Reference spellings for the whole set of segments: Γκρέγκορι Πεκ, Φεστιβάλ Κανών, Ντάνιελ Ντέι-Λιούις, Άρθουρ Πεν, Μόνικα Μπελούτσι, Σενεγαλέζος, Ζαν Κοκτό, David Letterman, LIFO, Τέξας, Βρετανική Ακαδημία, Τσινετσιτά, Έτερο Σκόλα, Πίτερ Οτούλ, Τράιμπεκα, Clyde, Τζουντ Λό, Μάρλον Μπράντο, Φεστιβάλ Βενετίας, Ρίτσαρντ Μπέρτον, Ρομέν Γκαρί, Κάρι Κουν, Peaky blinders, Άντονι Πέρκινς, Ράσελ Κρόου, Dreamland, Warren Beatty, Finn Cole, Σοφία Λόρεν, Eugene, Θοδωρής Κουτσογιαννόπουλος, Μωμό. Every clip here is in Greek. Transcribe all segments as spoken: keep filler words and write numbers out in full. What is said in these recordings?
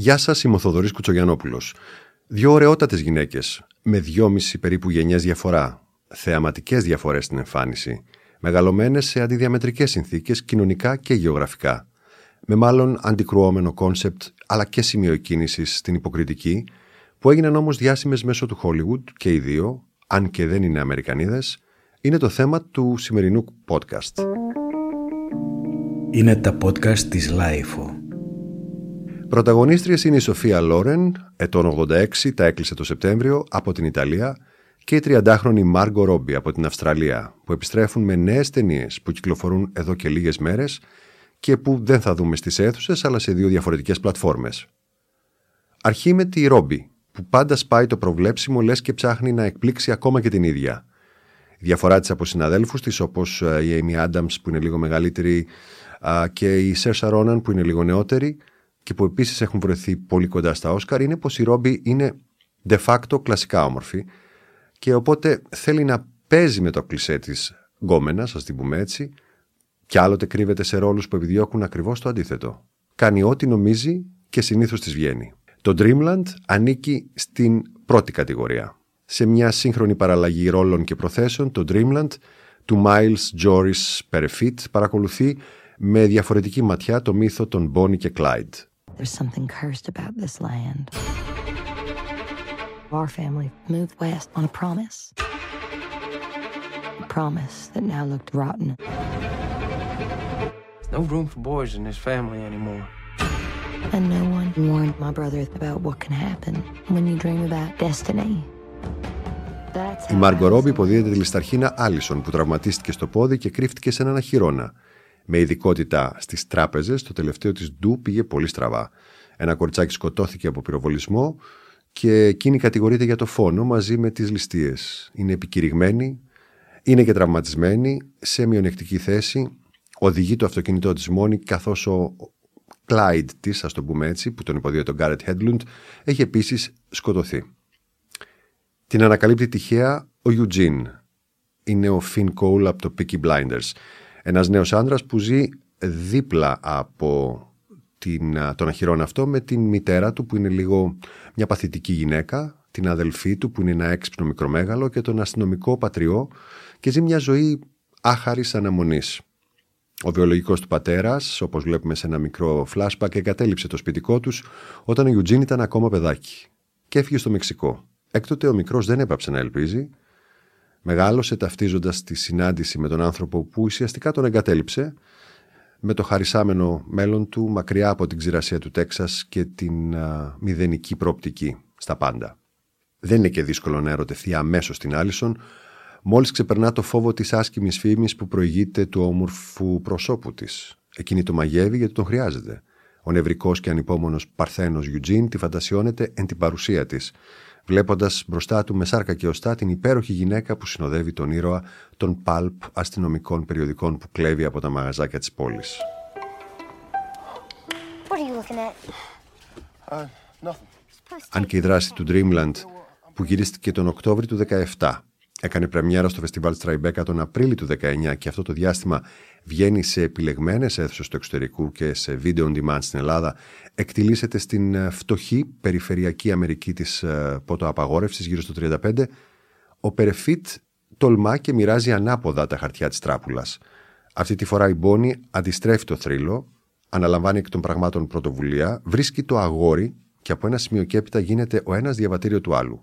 Γεια σας, είμαι ο Θοδωρής Κουτσογιαννόπουλος. Δύο ωραιότατες γυναίκες, με δυόμιση περίπου γενιές διαφορά, θεαματικές διαφορές στην εμφάνιση, μεγαλωμένες σε αντιδιαμετρικές συνθήκες κοινωνικά και γεωγραφικά, με μάλλον αντικρουόμενο κόνσεπτ αλλά και σημείο κίνησης στην υποκριτική, που έγιναν όμως διάσημες μέσω του Hollywood και οι δύο, αν και δεν είναι Αμερικανίδες, είναι το θέμα του σημερινού podcast. Είναι τα podcast της λάιφο. Πρωταγωνίστριες είναι η Σοφία Λόρεν, ετών ογδόντα έξι, τα έκλεισε το Σεπτέμβριο, από την Ιταλία, και η τριαντάχρονη Μάργκο Ρόμπι από την Αυστραλία, που επιστρέφουν με νέες ταινίες που κυκλοφορούν εδώ και λίγες μέρες και που δεν θα δούμε στις αίθουσες αλλά σε δύο διαφορετικές πλατφόρμες. Αρχή με τη Ρόμπι, που πάντα σπάει το προβλέψιμο λες και ψάχνει να εκπλήξει ακόμα και την ίδια. Η διαφορά της από συναδέλφους της, όπως η Έιμι Άνταμς που είναι λίγο μεγαλύτερη και η Σέρσα Ρόναν που είναι λίγο νεότερη, και που επίσης έχουν βρεθεί πολύ κοντά στα Όσκαρ, είναι πως η Ρόμπι είναι de facto κλασικά όμορφη και οπότε θέλει να παίζει με το κλισέ της γκόμενας, ας την πούμε έτσι, και άλλοτε κρύβεται σε ρόλους που επιδιώκουν ακριβώς το αντίθετο. Κάνει ό,τι νομίζει και συνήθως της βγαίνει. Το Dreamland ανήκει στην πρώτη κατηγορία. Σε μια σύγχρονη παραλλαγή ρόλων και προθέσεων, το Dreamland του Miles Joris-Peyrafitte παρακολουθεί με διαφορετική ματιά το μύθο των Bonnie και Clyde. There's something cursed about this land. Our family moved west on a promise. A promise that now looked rotten. There's no room for boys in this family anymore. And no one warned my brother about what can happen when you dream about destiny. Η Μάργκο Ρόμπι υποδίδεται τη λισταρχίνα Άλισον, που τραυματίστηκε στο πόδι και κρύφτηκε σε έναν αχυρώνα. Με ειδικότητα στις τράπεζες, το τελευταίο της ντου πήγε πολύ στραβά. Ένα κοριτσάκι σκοτώθηκε από πυροβολισμό και εκείνη κατηγορείται για το φόνο μαζί με τις ληστείες. Είναι επικηρυγμένη, είναι και τραυματισμένη, σε μειονεκτική θέση, οδηγεί το αυτοκίνητό της μόνη, καθώς ο Clyde της, ας το πούμε έτσι, που τον υποδίωται τον Garrett Χέντλουντ, έχει επίσης σκοτωθεί. Την ανακαλύπτει τυχαία ο Eugene. Είναι ο Finn Cole από το Peaky Blinders. Ένας νέος άντρας που ζει δίπλα από την, τον αχυρόν αυτό με την μητέρα του, που είναι λίγο μια παθητική γυναίκα, την αδελφή του που είναι ένα έξυπνο μικρομέγαλο και τον αστυνομικό πατριό, και ζει μια ζωή άχαρης αναμονής. Ο βιολογικός του πατέρας, όπως βλέπουμε σε ένα μικρό flashback, εγκατέλειψε το σπιτικό τους όταν ο Eugene ήταν ακόμα παιδάκι και έφυγε στο Μεξικό. Έκτοτε ο μικρός δεν έπαψε να ελπίζει. Μεγάλωσε ταυτίζοντας τη συνάντηση με τον άνθρωπο που ουσιαστικά τον εγκατέλειψε, με το χαρισάμενο μέλλον του μακριά από την ξηρασία του Τέξας και την α, μηδενική προοπτική στα πάντα. Δεν είναι και δύσκολο να ερωτευτεί αμέσως την Άλισον, μόλις ξεπερνά το φόβο της άσκημης φήμης που προηγείται του όμορφου προσώπου της. Εκείνη το μαγεύει γιατί τον χρειάζεται. Ο νευρικός και ανυπόμονος παρθένος Eugene τη φαντασιώνεται εν την παρουσία της, βλέποντας μπροστά του με σάρκα και οστά την υπέροχη γυναίκα που συνοδεύει τον ήρωα των παλπ αστυνομικών περιοδικών που κλέβει από τα μαγαζάκια της πόλης. Uh, Αν και η δράση του Dreamland, που γυρίστηκε τον Οκτώβρη του δεκαεπτά, έκανε πρεμιέρα στο φεστιβάλ της Τράιμπεκα τον Απρίλη του δεκαεννιά και αυτό το διάστημα βγαίνει σε επιλεγμένες αίθουσες του εξωτερικού και σε video on demand στην Ελλάδα, εκτιλήσεται στην φτωχή περιφερειακή Αμερική της ποτοαπαγόρευσης γύρω στο τριάντα πέντε, ο Peyrafitte τολμά και μοιράζει ανάποδα τα χαρτιά της τράπουλας. Αυτή τη φορά η Bonnie αντιστρέφει το θρύλο, αναλαμβάνει εκ των πραγμάτων πρωτοβουλία, βρίσκει το αγόρι και από ένα σημείο και έπειτα γίνεται ο ένας διαβατήριο του άλλου.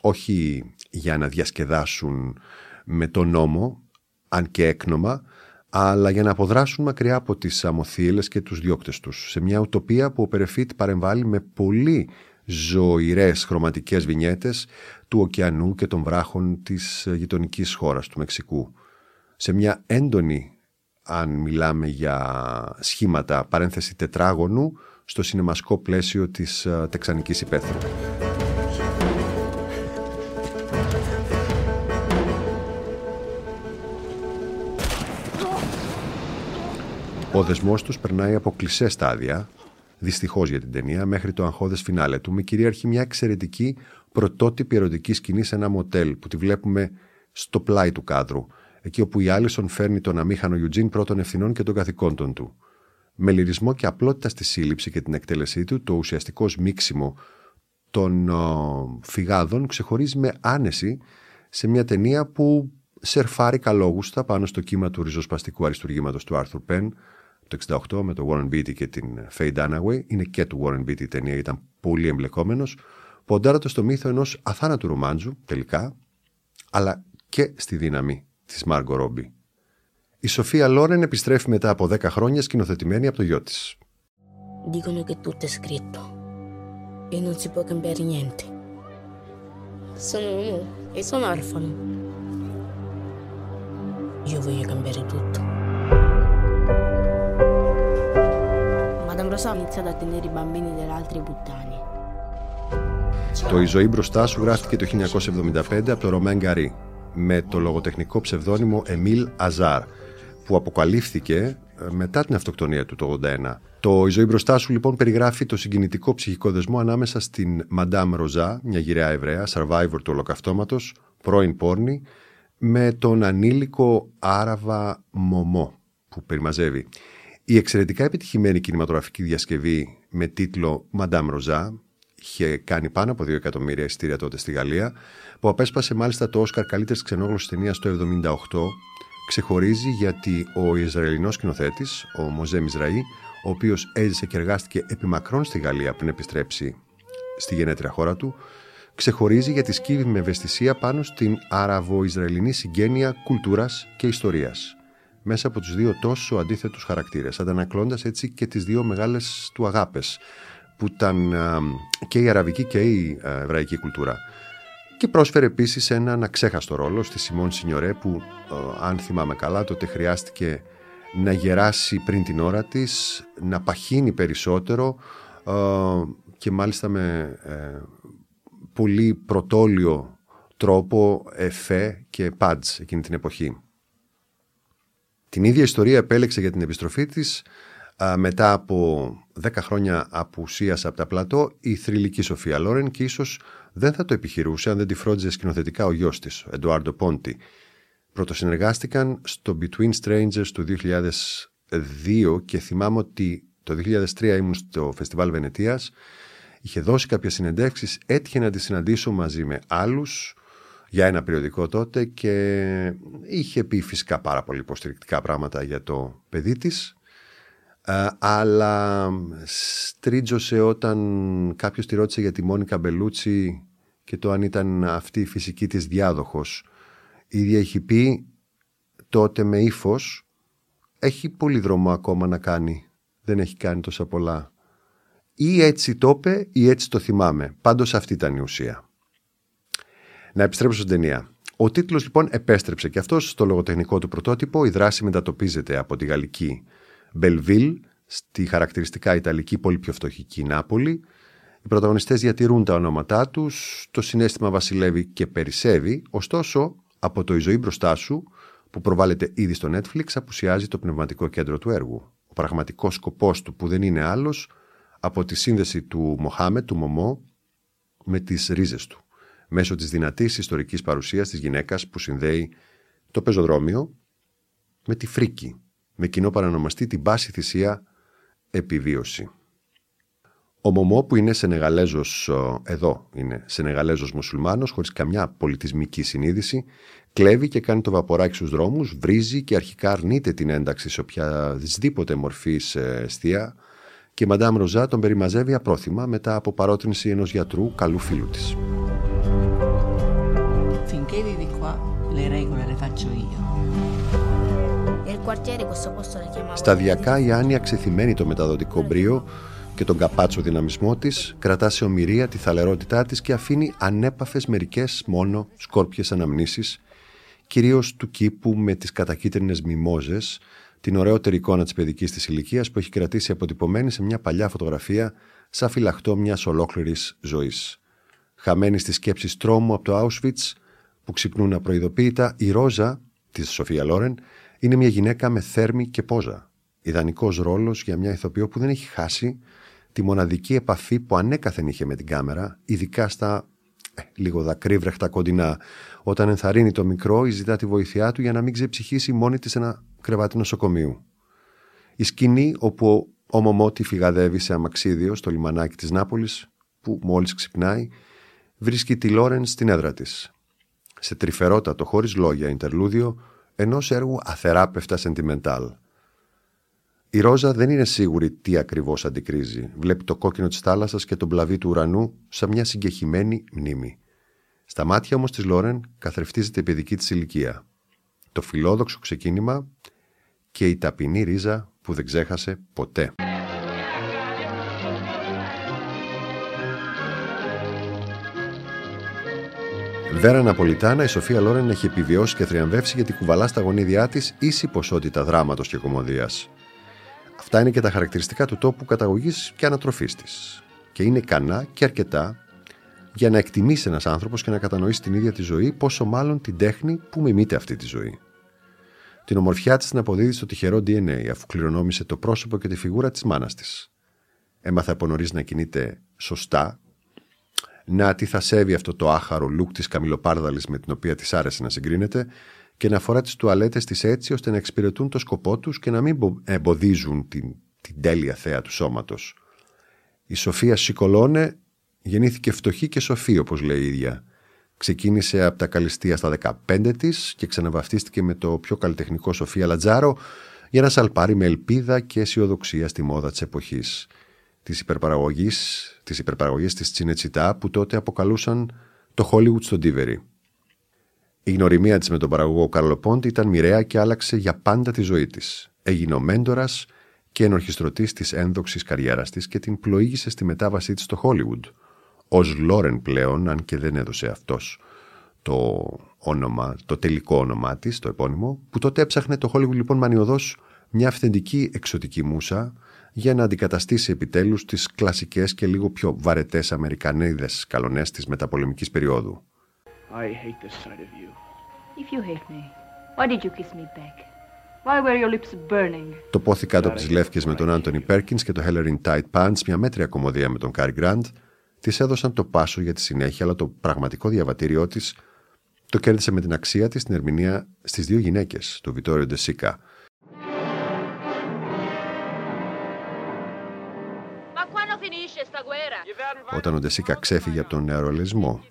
Όχι για να διασκεδάσουν με τον νόμο, αν και έκνομα, αλλά για να αποδράσουν μακριά από τις αμοθύελες και τους διώκτες τους, σε μια ουτοπία που ο Peyrafitte παρεμβάλλει με πολύ ζωηρές χρωματικές βινιέτες του ωκεανού και των βράχων της γειτονικής χώρας του Μεξικού. Σε μια έντονη, αν μιλάμε για σχήματα, παρένθεση τετράγωνου στο σινεμασκό πλαίσιο της τεξανικής υπαίθρου. Ο δεσμός τους περνάει από κλισέ στάδια, δυστυχώς για την ταινία, μέχρι το αγχώδες φινάλε του, με κυρίαρχη μια εξαιρετική πρωτότυπη ερωτική σκηνή σε ένα μοτέλ που τη βλέπουμε στο πλάι του κάδρου, εκεί όπου η Άλισον φέρνει τον αμήχανο Eugene πρώτων ευθυνών και των καθηκόντων του. Με λυρισμό και απλότητα στη σύλληψη και την εκτέλεσή του, το ουσιαστικό μίξιμο των ο, φυγάδων ξεχωρίζει με άνεση σε μια ταινία που σερφάρει καλόγουστα πάνω στο κύμα του ριζοσπαστικού αριστουργήματος του Άρθουρ Πεν το εξήντα οκτώ με τον Warren Beatty και την Faye Dunaway. Είναι και του Warren Beatty η ταινία, ήταν πολύ εμπλεκόμενος. Ποντάρατε στο μύθο ενός αθάνατου ρομάντζου τελικά, αλλά και στη δύναμη της Μάργκο Ρόμπι. Η Σοφία Λόρεν επιστρέφει μετά από δέκα χρόνια σκηνοθετημένη από το γιο της. Dicono che tutto è scritto e non si può cambiare niente. Sono uno e sono orfano. Io voglio cambiare tutto. Madame Rosa ha iniziato a tenere i bambini delle altre puttane. Το «Η ζωή μπροστά σου» γράφτηκε το χίλια εννιακόσια εβδομήντα πέντε από το Ρομέν Γκαρί με το λογοτεχνικό ψευδόνυμο Εμίλ Αζάρ, που αποκαλύφθηκε μετά την αυτοκτονία του το ογδόντα ένα. Το «Η ζωή μπροστά σου» λοιπόν περιγράφει το συγκινητικό ψυχικό δεσμό ανάμεσα στην Madame Rosa, μια γυραιά Εβραία, survivor του ολοκαυτώματος, πρώην πόρνη, με τον ανήλικο Άραβα Μωμό που περιμαζεύει. Η εξαιρετικά επιτυχημένη κινηματογραφική διασκευή με τίτλο Madame Rosa είχε κάνει πάνω από δύο εκατομμύρια εισιτήρια τότε στη Γαλλία, που απέσπασε μάλιστα το Όσκαρ καλύτερης ξενόγλωσσης ταινίας το εβδομήντα οκτώ, ξεχωρίζει γιατί ο Ισραηλινός σκηνοθέτης, ο Μωζέ Μιζραή, ο οποίος έζησε και εργάστηκε επιμακρών στη Γαλλία πριν επιστρέψει στη γενέτρια χώρα του, ξεχωρίζει γιατί σκύβει με ευαισθησία πάνω στην αραβο-ισραηλινή συγγένεια κουλτούρας και ιστορίας, μέσα από τους δύο τόσο αντίθετους χαρακτήρες, αντανακλώντας έτσι και τις δύο μεγάλες του αγάπες, που ήταν και η αραβική και η εβραϊκή κουλτούρα. Και πρόσφερε επίσης έναν αξέχαστο ρόλο στη Σιμών Σινιορέ που, αν θυμάμαι καλά, τότε χρειάστηκε να γεράσει πριν την ώρα της, να παχύνει περισσότερο και μάλιστα με πολύ πρωτόλιο τρόπο εφέ και παντς εκείνη την εποχή. Την ίδια ιστορία επέλεξε για την επιστροφή της μετά από δέκα χρόνια απουσίας από τα πλατό η θρυλική Σοφία Λόρεν, και ίσως δεν θα το επιχειρούσε αν δεν τη φρόντιζε σκηνοθετικά ο γιος της, ο Εντουάρντο Πόντι. Πρωτοσυνεργάστηκαν στο Between Strangers του δύο χιλιάδες δύο και θυμάμαι ότι το δύο χιλιάδες τρία ήμουν στο Φεστιβάλ Βενετίας, είχε δώσει κάποιες συνεντεύξεις, έτυχε να τη συναντήσω μαζί με άλλους για ένα περιοδικό τότε και είχε πει φυσικά πάρα πολύ υποστηρικτικά πράγματα για το παιδί της. Uh, αλλά στρίτζωσε όταν κάποιος τη ρώτησε για τη Μόνικα Μπελούτσι και το αν ήταν αυτή η φυσική της διάδοχος. Η ίδια έχει πει τότε με ύφος, έχει πολύ δρόμο ακόμα να κάνει, δεν έχει κάνει τόσα πολλά. Ή έτσι το είπε ή έτσι το θυμάμαι, πάντως αυτή ήταν η ουσία. Να επιστρέψω στην ταινία. Ο τίτλος λοιπόν επέστρεψε και αυτός στο λογοτεχνικό του πρωτότυπο. Η δράση μετατοπίζεται από τη γαλλική Μπελβίλ στη χαρακτηριστικά ιταλική, πολύ πιο φτωχική Νάπολη. Οι πρωταγωνιστές διατηρούν τα ονόματά τους, το συναίσθημα βασιλεύει και περισσεύει. Ωστόσο, από το «Η ζωή μπροστά σου», που προβάλλεται ήδη στο Netflix, απουσιάζει το πνευματικό κέντρο του έργου. Ο πραγματικός σκοπός του, που δεν είναι άλλος από τη σύνδεση του Μοχάμετ, του Μωμό, με τις ρίζες του, μέσω της δυνατής ιστορικής παρουσίας της γυναίκας που συνδέει το πεζοδρόμιο με τη φρίκη, με κοινό παρανομαστή την πάση θυσία επιβίωση. Ο Μωμό, που είναι Σενεγαλέζος, εδώ είναι Σενεγαλέζος μουσουλμάνος, χωρίς καμιά πολιτισμική συνείδηση, κλέβει και κάνει το βαποράκι στους δρόμους, βρίζει και αρχικά αρνείται την ένταξη σε οποιαδήποτε μορφή εστία και η Μαντάμ Ροζά τον περιμαζεύει απρόθυμα μετά από παρότρινση ενός γιατρού, καλού φίλου της. Σταδιακά η Άνια ξεθυμένει το μεταδοτικό μπρίο και τον καπάτσο δυναμισμό της, κρατά σε ομοιρία τη θαλερότητά της και αφήνει ανέπαφες μερικές μόνο σκόρπιες αναμνήσεις, κυρίως του κήπου με τις κατακίτρινες μιμόζες, την ωραιότερη εικόνα της παιδικής της ηλικίας που έχει κρατήσει αποτυπωμένη σε μια παλιά φωτογραφία σαν φυλαχτό μιας ολόκληρης ζωής. Χαμένη στις σκέψεις τρόμου από το Auschwitz που ξυπνούν απροειδοποίητα, η Ρόζα της Σοφία Λόρεν είναι μια γυναίκα με θέρμη και πόζα. Ιδανικός ρόλος για μια ηθοποιό που δεν έχει χάσει τη μοναδική επαφή που ανέκαθεν είχε με την κάμερα, ειδικά στα ε, λίγο δακρύβρεχτα κοντινά, όταν ενθαρρύνει το μικρό ή ζητά τη βοήθειά του για να μην ξεψυχήσει μόνη της ένα κρεβάτι νοσοκομείου. Η σκηνή όπου ο Μωμό τη φυγαδεύει σε αμαξίδιο στο λιμανάκι της Νάπολης, που μόλις ξυπνάει, βρίσκει τη Λόρεν στην έδρα της. Σε τρυφερότατο, χωρίς λόγια, ιντερλούδιο ενός έργου αθεράπευτα sentimental. Η Ρόζα δεν είναι σίγουρη τι ακριβώς αντικρίζει. Βλέπει το κόκκινο της θάλασσας και τον πλαβή του ουρανού σαν μια συγκεχημένη μνήμη. Στα μάτια όμως της Λόρεν καθρεφτίζεται η παιδική της ηλικία, το φιλόδοξο ξεκίνημα και η ταπεινή ρίζα που δεν ξέχασε ποτέ. Βέρα Ναπολιτάνα, η Σοφία Λόρεν έχει επιβιώσει και θριαμβεύσει γιατί κουβαλά στα γονίδια της ίση ποσότητα δράματος και κωμωδίας. Αυτά είναι και τα χαρακτηριστικά του τόπου καταγωγής και ανατροφής της. Και είναι ικανά και αρκετά για να εκτιμήσει ένας άνθρωπος και να κατανοήσει την ίδια τη ζωή, πόσο μάλλον την τέχνη που μιμείται αυτή τη ζωή. Την ομορφιά της την αποδίδει στο τυχερό ντι εν έι, αφού κληρονόμησε το πρόσωπο και τη φιγούρα της μάνας της. Έμαθε από νωρίς να κινείται σωστά, να αντιθασεύει αυτό το άχαρο λουκ της καμιλοπάρδαλης με την οποία της άρεσε να συγκρίνεται και να φορά τις τουαλέτες της έτσι ώστε να εξυπηρετούν το σκοπό τους και να μην εμποδίζουν την, την τέλεια θέα του σώματος. Η Σοφία Σικολόνε γεννήθηκε φτωχή και σοφή, όπως λέει η ίδια. Ξεκίνησε από τα καλλιστεία στα δεκαπέντε της και ξαναβαφτίστηκε με το πιο καλλιτεχνικό Σοφία Λατζάρο για να σαλπάρει με ελπίδα και αισιοδοξία στη μόδα της εποχής. Της υπερπαραγωγής, της υπερπαραγωγής της Τσινετσιτά που τότε αποκαλούσαν το Hollywood στον Τίβερη. Η γνωριμία της με τον παραγωγό Καρλοπόντι ήταν μοιραία και άλλαξε για πάντα τη ζωή της. Έγινε ο μέντορας και ενορχιστρωτής της ένδοξης καριέρας της και την πλοήγησε στη μετάβασή της στο Hollywood. Ως Λόρεν πλέον, αν και δεν έδωσε αυτός το όνομα, το τελικό όνομά της, το επώνυμο, που τότε έψαχνε το Hollywood λοιπόν μανιωδώς μια αυθεντική εξωτική μούσα για να αντικαταστήσει επιτέλους τις κλασικές και λίγο πιο βαρετές Αμερικανίδες καλονές της μεταπολεμικής περίοδου. I hate this side of you. If you hate me, why did you kiss me back? Why were your lips burning? Το πόθη κάτω από τις λεύκες με τον Άντονι Πέρκινς και το Heller in Tight Pants, μια μέτρια κωμωδία με τον Cary Grant, της έδωσαν το πάσο για τη συνέχεια, αλλά το πραγματικό διαβατήριό της το κέρδισε με την αξία της στην ερμηνεία στις δύο γυναίκες του Βιτόριο Ντεσίκα. Όταν ο Ντεσίκα ξέφυγε από τον νεαρολισμό.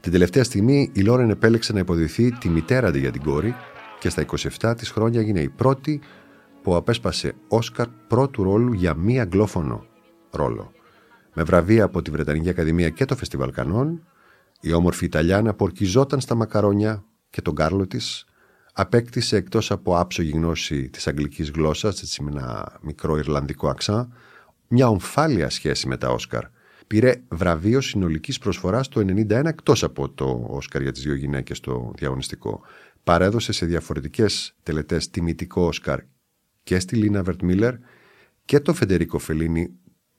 Την τελευταία στιγμή η Λόρεν επέλεξε να υποδηθεί τη μητέρα αντί για την κόρη και στα είκοσι επτά της χρόνια έγινε η πρώτη που απέσπασε Όσκαρ πρώτου ρόλου για μη αγγλόφωνο ρόλο. Με βραβεία από τη Βρετανική Ακαδημία και το Φεστιβάλ Κανών, η όμορφη Ιταλιάνα που ορκιζόταν στα μακαρόνια και τον κάρλο της, απέκτησε εκτός από άψογη γνώση της αγγλικής γλώσσας, έτσι με ένα μικρό Ιρλανδικό αξά, μια ομφάλια σχέση με τα Όσκαρ. Πήρε βραβείο συνολικής προσφοράς το ενενήντα ένα εκτός από το Όσκαρ για τις δύο γυναίκες στο διαγωνιστικό. Παρέδωσε σε διαφορετικές τελετές τιμητικό Όσκαρ και στη Λίνα Βερτμίλερ και το Φεντερίκο Φελίνι,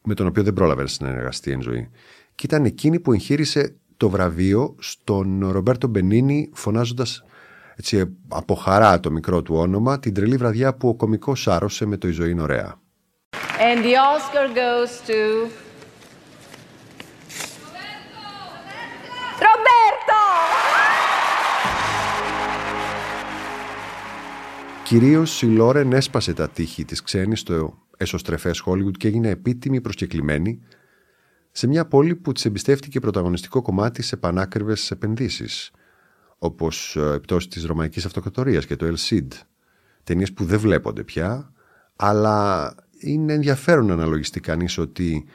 με τον οποίο δεν πρόλαβε να συνεργαστεί εν ζωή. Και ήταν εκείνη που εγχείρησε το βραβείο στον Ρομπέρτο Μπενίνι, φωνάζοντας έτσι, από χαρά το μικρό του όνομα, την τρελή βραδιά που ο κωμικός άρρωσε με το «Η ζωή είναι ωραία». And the Oscar goes to... Ρομπέρτο! Κυρίως η Λόρεν έσπασε τα τείχη της ξένης στο εσωστρεφές Χόλιγουντ και έγινε επίτιμη προσκεκλημένη σε μια πόλη που της εμπιστεύτηκε πρωταγωνιστικό κομμάτι σε πανάκριβες επενδύσεις, όπως η πτώση της Ρωμαϊκής Αυτοκρατορίας και το El Cid, ταινίες που δεν βλέπονται πια, αλλά είναι ενδιαφέρον να αναλογιστεί κανείς ότι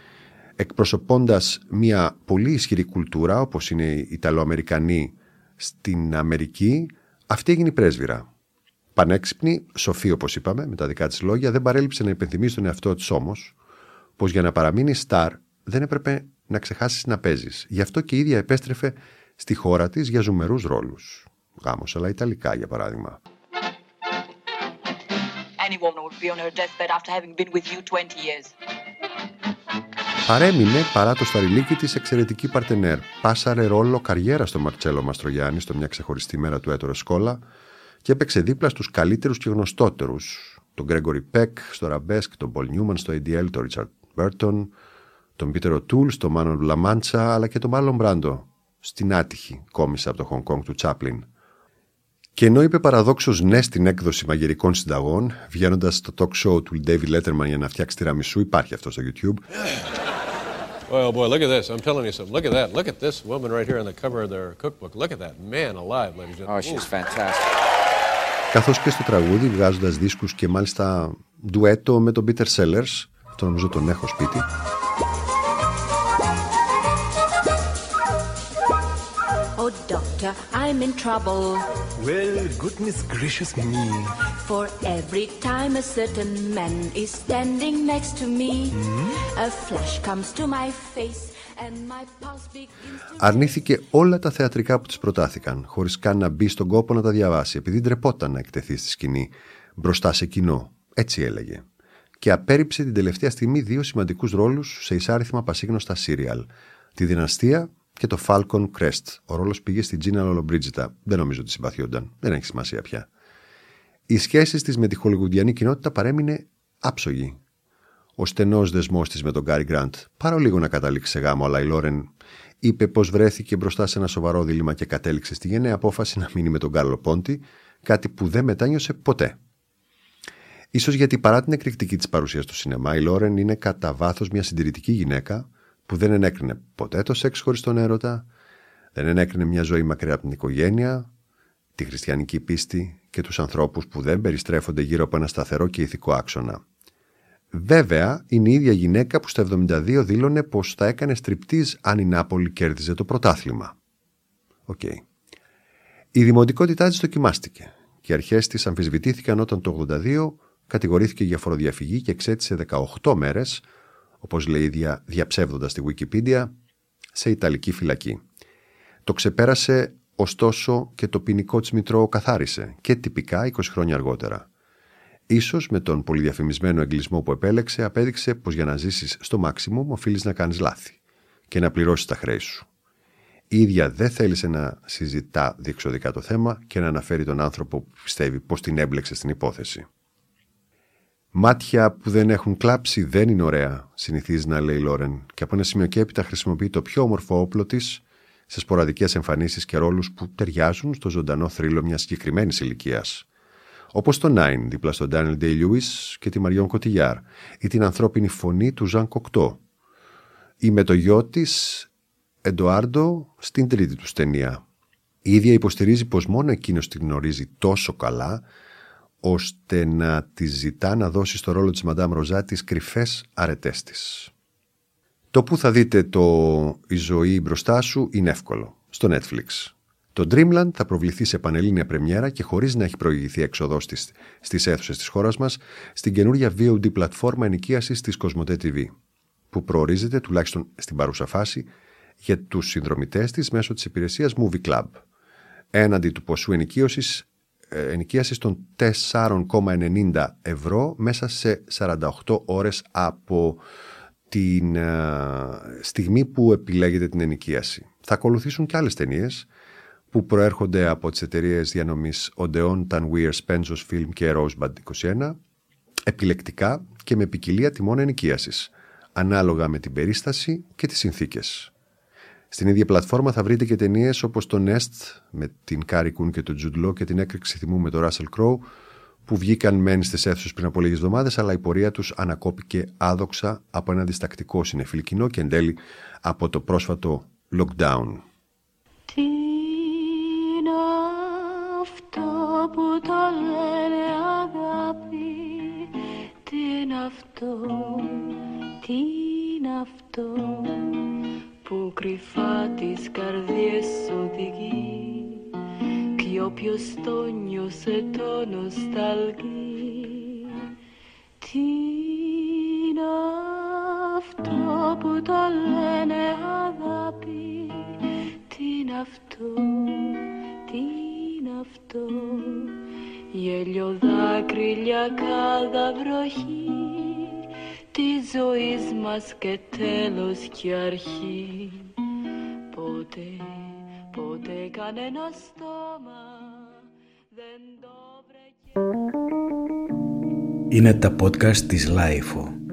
εκπροσωπώντας μια πολύ ισχυρή κουλτούρα, όπως είναι οι Ιταλοαμερικανοί στην Αμερική, αυτή έγινε η πρέσβυρα. Πανέξυπνη, σοφή όπως είπαμε, με τα δικά της λόγια, δεν παρέλειψε να υπενθυμίσει τον εαυτό της όμως πως για να παραμείνει στάρ δεν έπρεπε να ξεχάσεις να παίζεις. Γι' αυτό και η ίδια επέστρεφε στη χώρα της για ζουμερούς ρόλους. Γάμος, αλλά ιταλικά για παράδειγμα. Παρέμεινε παρά το σταριλίκι της εξαιρετική παρτενέρ. Πάσαρε ρόλο καριέρα στο Μαρτσέλο Μαστρογιάννη στο μια ξεχωριστή μέρα του Έτερο Σκόλα και έπαιξε δίπλα στους καλύτερους και γνωστότερους, τον Γκρέγκορι Πεκ στο Ραμπέσκ, τον Πολ Νιούμαν στο έι ντι ελ, τον Ρίτσαρντ Μπέρτον, τον Πίτερ Οτούλ στο Μάνον Λαμάντσα, αλλά και τον Μάρλον Μπράντο στην άτυχη κόμισσα από το Χονγκ Κονγκ του Τσάπλιν. Και ενώ είπε παραδόξως ναι στην έκδοση μαγειρικών συνταγών, βγαίνοντας στο talk show του David Letterman για να φτιάξει τυραμισού, υπάρχει αυτό στο YouTube. Oh boy, look at this. I'm telling you something. Look at that. Look at this woman right here on the cover of their cookbook. Look at that. Man alive, ladies and gentlemen. Oh, she's fantastic. Καθώς και στο τραγούδι, βγάζοντας δίσκους και μάλιστα ντουέτο με τον Peter Sellers. Αυτό νομίζω τον έχω σπίτι. Oh, doctor, I'm in trouble. Well, goodness gracious me. For every time a certain man is standing next to me, mm-hmm. a flash comes to my face and my pulse begins to... Αρνήθηκε όλα τα θεατρικά που της προτάθηκαν, χωρίς καν να μπει στον κόπο να τα διαβάσει, επειδή ντρεπόταν να εκτεθεί στη σκηνή, μπροστά σε κοινό, έτσι έλεγε. Και απέρριψε την τελευταία στιγμή δύο σημαντικούς ρόλους σε εισάριθμα πασίγνωστα σύριαλ. Τη Δυναστεία και το Falcon Crest. Ο ρόλος πήγε στη Τζίνα Λολομπρίτζιτα. Δεν νομίζω ότι συμπαθιόνταν. Δεν έχει σημασία πια. Οι σχέσεις της με τη χολιγουντιανή κοινότητα παρέμεινε άψογη. Ο στενός δεσμός της με τον Cary Grant. Πάρω λίγο να καταλήξει σε γάμο, αλλά η Λόρεν είπε πως βρέθηκε μπροστά σε ένα σοβαρό δίλημμα και κατέληξε στη γενναία απόφαση να μείνει με τον Κάρλο Πόντι, κάτι που δεν μετάνιωσε ποτέ. Ίσως γιατί παρά την εκρηκτική της παρουσία στο σινεμά, η Λόρεν είναι κατά βάθος μια συντηρητική γυναίκα που δεν ενέκρινε ποτέ το σεξ χωρίς τον έρωτα, δεν ενέκρινε μια ζωή μακριά από την οικογένεια, τη χριστιανική πίστη και τους ανθρώπους που δεν περιστρέφονται γύρω από ένα σταθερό και ηθικό άξονα. Βέβαια, είναι η ίδια γυναίκα που στα εβδομήντα δύο δήλωνε πως θα έκανε στριπτίζ αν η Νάπολη κέρδιζε το πρωτάθλημα. Οκ. Okay. Η δημοτικότητά της δοκιμάστηκε και οι αρχές της αμφισβητήθηκαν όταν το ογδόντα δύο κατηγορήθηκε για φοροδιαφυγή και εξέτησε δεκαοκτώ μέρες, όπως λέει η ίδια διαψεύδοντας τη Wikipedia, σε Ιταλική φυλακή. Το ξεπέρασε, ωστόσο, και το ποινικό της μητρώο καθάρισε, και τυπικά είκοσι χρόνια αργότερα. Ίσως με τον πολυδιαφημισμένο εγκλισμό που επέλεξε, απέδειξε πως για να ζήσεις στο μάξιμουμ οφείλεις να κάνεις λάθη και να πληρώσεις τα χρέη σου. Η ίδια δεν θέλησε να συζητά διεξοδικά το θέμα και να αναφέρει τον άνθρωπο που πιστεύει πως την έμπλεξε στην υπόθεση. «Μάτια που δεν έχουν κλάψει δεν είναι ωραία», συνηθίζει να λέει η Λόρεν, και από ένα σημείο και έπειτα χρησιμοποιεί το πιο όμορφο όπλο της σε σποραδικές εμφανίσεις και ρόλους που ταιριάζουν στο ζωντανό θρύλο μιας συγκεκριμένης ηλικίας. Όπως το Nine δίπλα στον Ντάνιελ Ντέι-Λιούις και τη Μαριόν Κοτιγιάρ, ή την ανθρώπινη φωνή του Ζαν Κοκτό, ή με το γιο της Εντοάρντο στην τρίτη του ταινία. Η ίδια υποστηρίζει πως μόνο εκείνος την γνωρίζει τόσο καλά, ώστε να τη ζητά να δώσει στο ρόλο της Madame Rosa τις κρυφές αρετές της. Το που θα δείτε το «Η ζωή μπροστά σου» είναι εύκολο, στο Netflix. Το Dreamland θα προβληθεί σε πανελλήνια πρεμιέρα και χωρίς να έχει προηγηθεί εξοδός της στις αίθουσες της χώρας μας, στην καινούρια βι ο ντι πλατφόρμα ενοικίασης της Κοσμοτέ τι βι, που προορίζεται, τουλάχιστον στην παρούσα φάση, για τους συνδρομητές της μέσω της υπηρεσίας Movie Club, έναντι του ποσού ενοικίωσης ενοικίασης των τέσσερα κόμμα ενενήντα ευρώ μέσα σε σαράντα οκτώ ώρες από την α, στιγμή που επιλέγετε την ενοικίαση. Θα ακολουθήσουν και άλλες ταινίες που προέρχονται από τις εταιρείες διανομής Odeon, Tanweer, Spensos Film και Rosebud είκοσι ένα, επιλεκτικά και με ποικιλία τιμών ενοικίασης, ανάλογα με την περίσταση και τις συνθήκες. Στην ίδια πλατφόρμα θα βρείτε και ταινίες όπως το Nest με την Κάρι Κουν και τον Τζουντ Λό και την Έκρηξη Θυμού με τον Ράσελ Κρόου, που βγήκαν μεν στις αίθουσες πριν από λίγες εβδομάδες, αλλά η πορεία τους ανακόπηκε άδοξα από ένα διστακτικό συνεφιλ κοινό και εν τέλει από το πρόσφατο lockdown. Τι είναι αυτό που το λένε αγάπη, τι είναι αυτό, τι είναι αυτό που κρυφά τις καρδιές οδηγεί κι όποιος το νιώσε το νοσταλγεί. Τι είναι αυτό που το λένε αγάπη, τι είναι αυτό, τι είναι αυτό, γέλιο δάκρυλια κατά βροχή της ζωής μας και τέλος και αρχή. Ποτέ, ποτέ κανένα στόμα δεν το βρέχει. Είναι τα podcast της λάιφο.